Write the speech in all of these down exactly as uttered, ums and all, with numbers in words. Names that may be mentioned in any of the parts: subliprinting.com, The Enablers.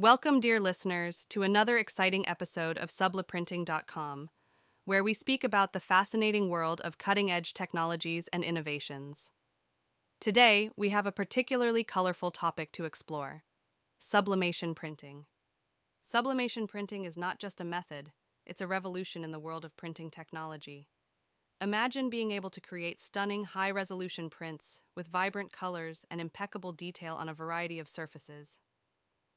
Welcome, dear listeners, to another exciting episode of subliprinting dot com, where we speak about the fascinating world of cutting-edge technologies and innovations. Today, we have a particularly colorful topic to explore: sublimation printing. Sublimation printing is not just a method, it's a revolution in the world of printing technology. Imagine being able to create stunning, high-resolution prints with vibrant colors and impeccable detail on a variety of surfaces.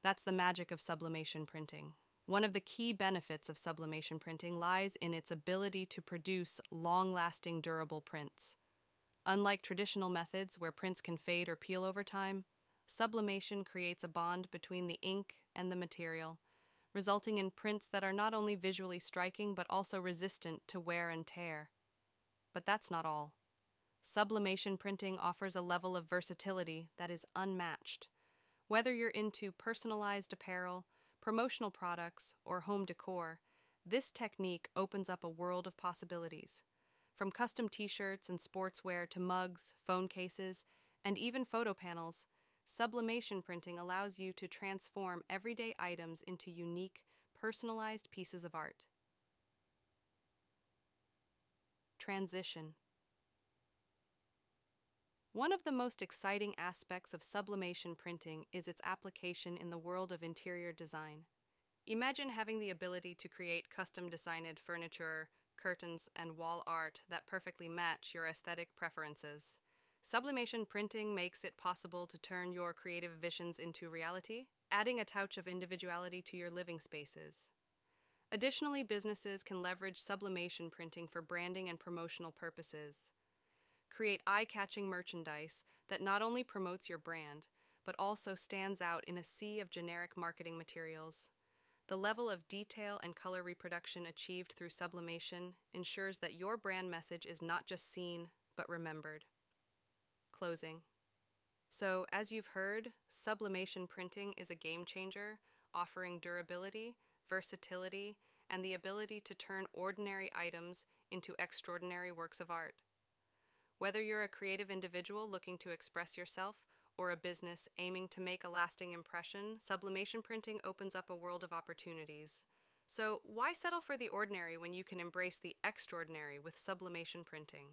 That's the magic of sublimation printing. One of the key benefits of sublimation printing lies in its ability to produce long-lasting, durable prints. Unlike traditional methods where prints can fade or peel over time, sublimation creates a bond between the ink and the material, resulting in prints that are not only visually striking but also resistant to wear and tear. But that's not all. Sublimation printing offers a level of versatility that is unmatched. Whether you're into personalized apparel, promotional products, or home decor, this technique opens up a world of possibilities. From custom t-shirts and sportswear to mugs, phone cases, and even photo panels, sublimation printing allows you to transform everyday items into unique, personalized pieces of art. Transition. One of the most exciting aspects of sublimation printing is its application in the world of interior design. Imagine having the ability to create custom-designed furniture, curtains, and wall art that perfectly match your aesthetic preferences. Sublimation printing makes it possible to turn your creative visions into reality, adding a touch of individuality to your living spaces. Additionally, businesses can leverage sublimation printing for branding and promotional purposes. Create eye-catching merchandise that not only promotes your brand, but also stands out in a sea of generic marketing materials. The level of detail and color reproduction achieved through sublimation ensures that your brand message is not just seen, but remembered. Closing. So, as you've heard, sublimation printing is a game changer, offering durability, versatility, and the ability to turn ordinary items into extraordinary works of art. Whether you're a creative individual looking to express yourself or a business aiming to make a lasting impression, sublimation printing opens up a world of opportunities. So, why settle for the ordinary when you can embrace the extraordinary with sublimation printing?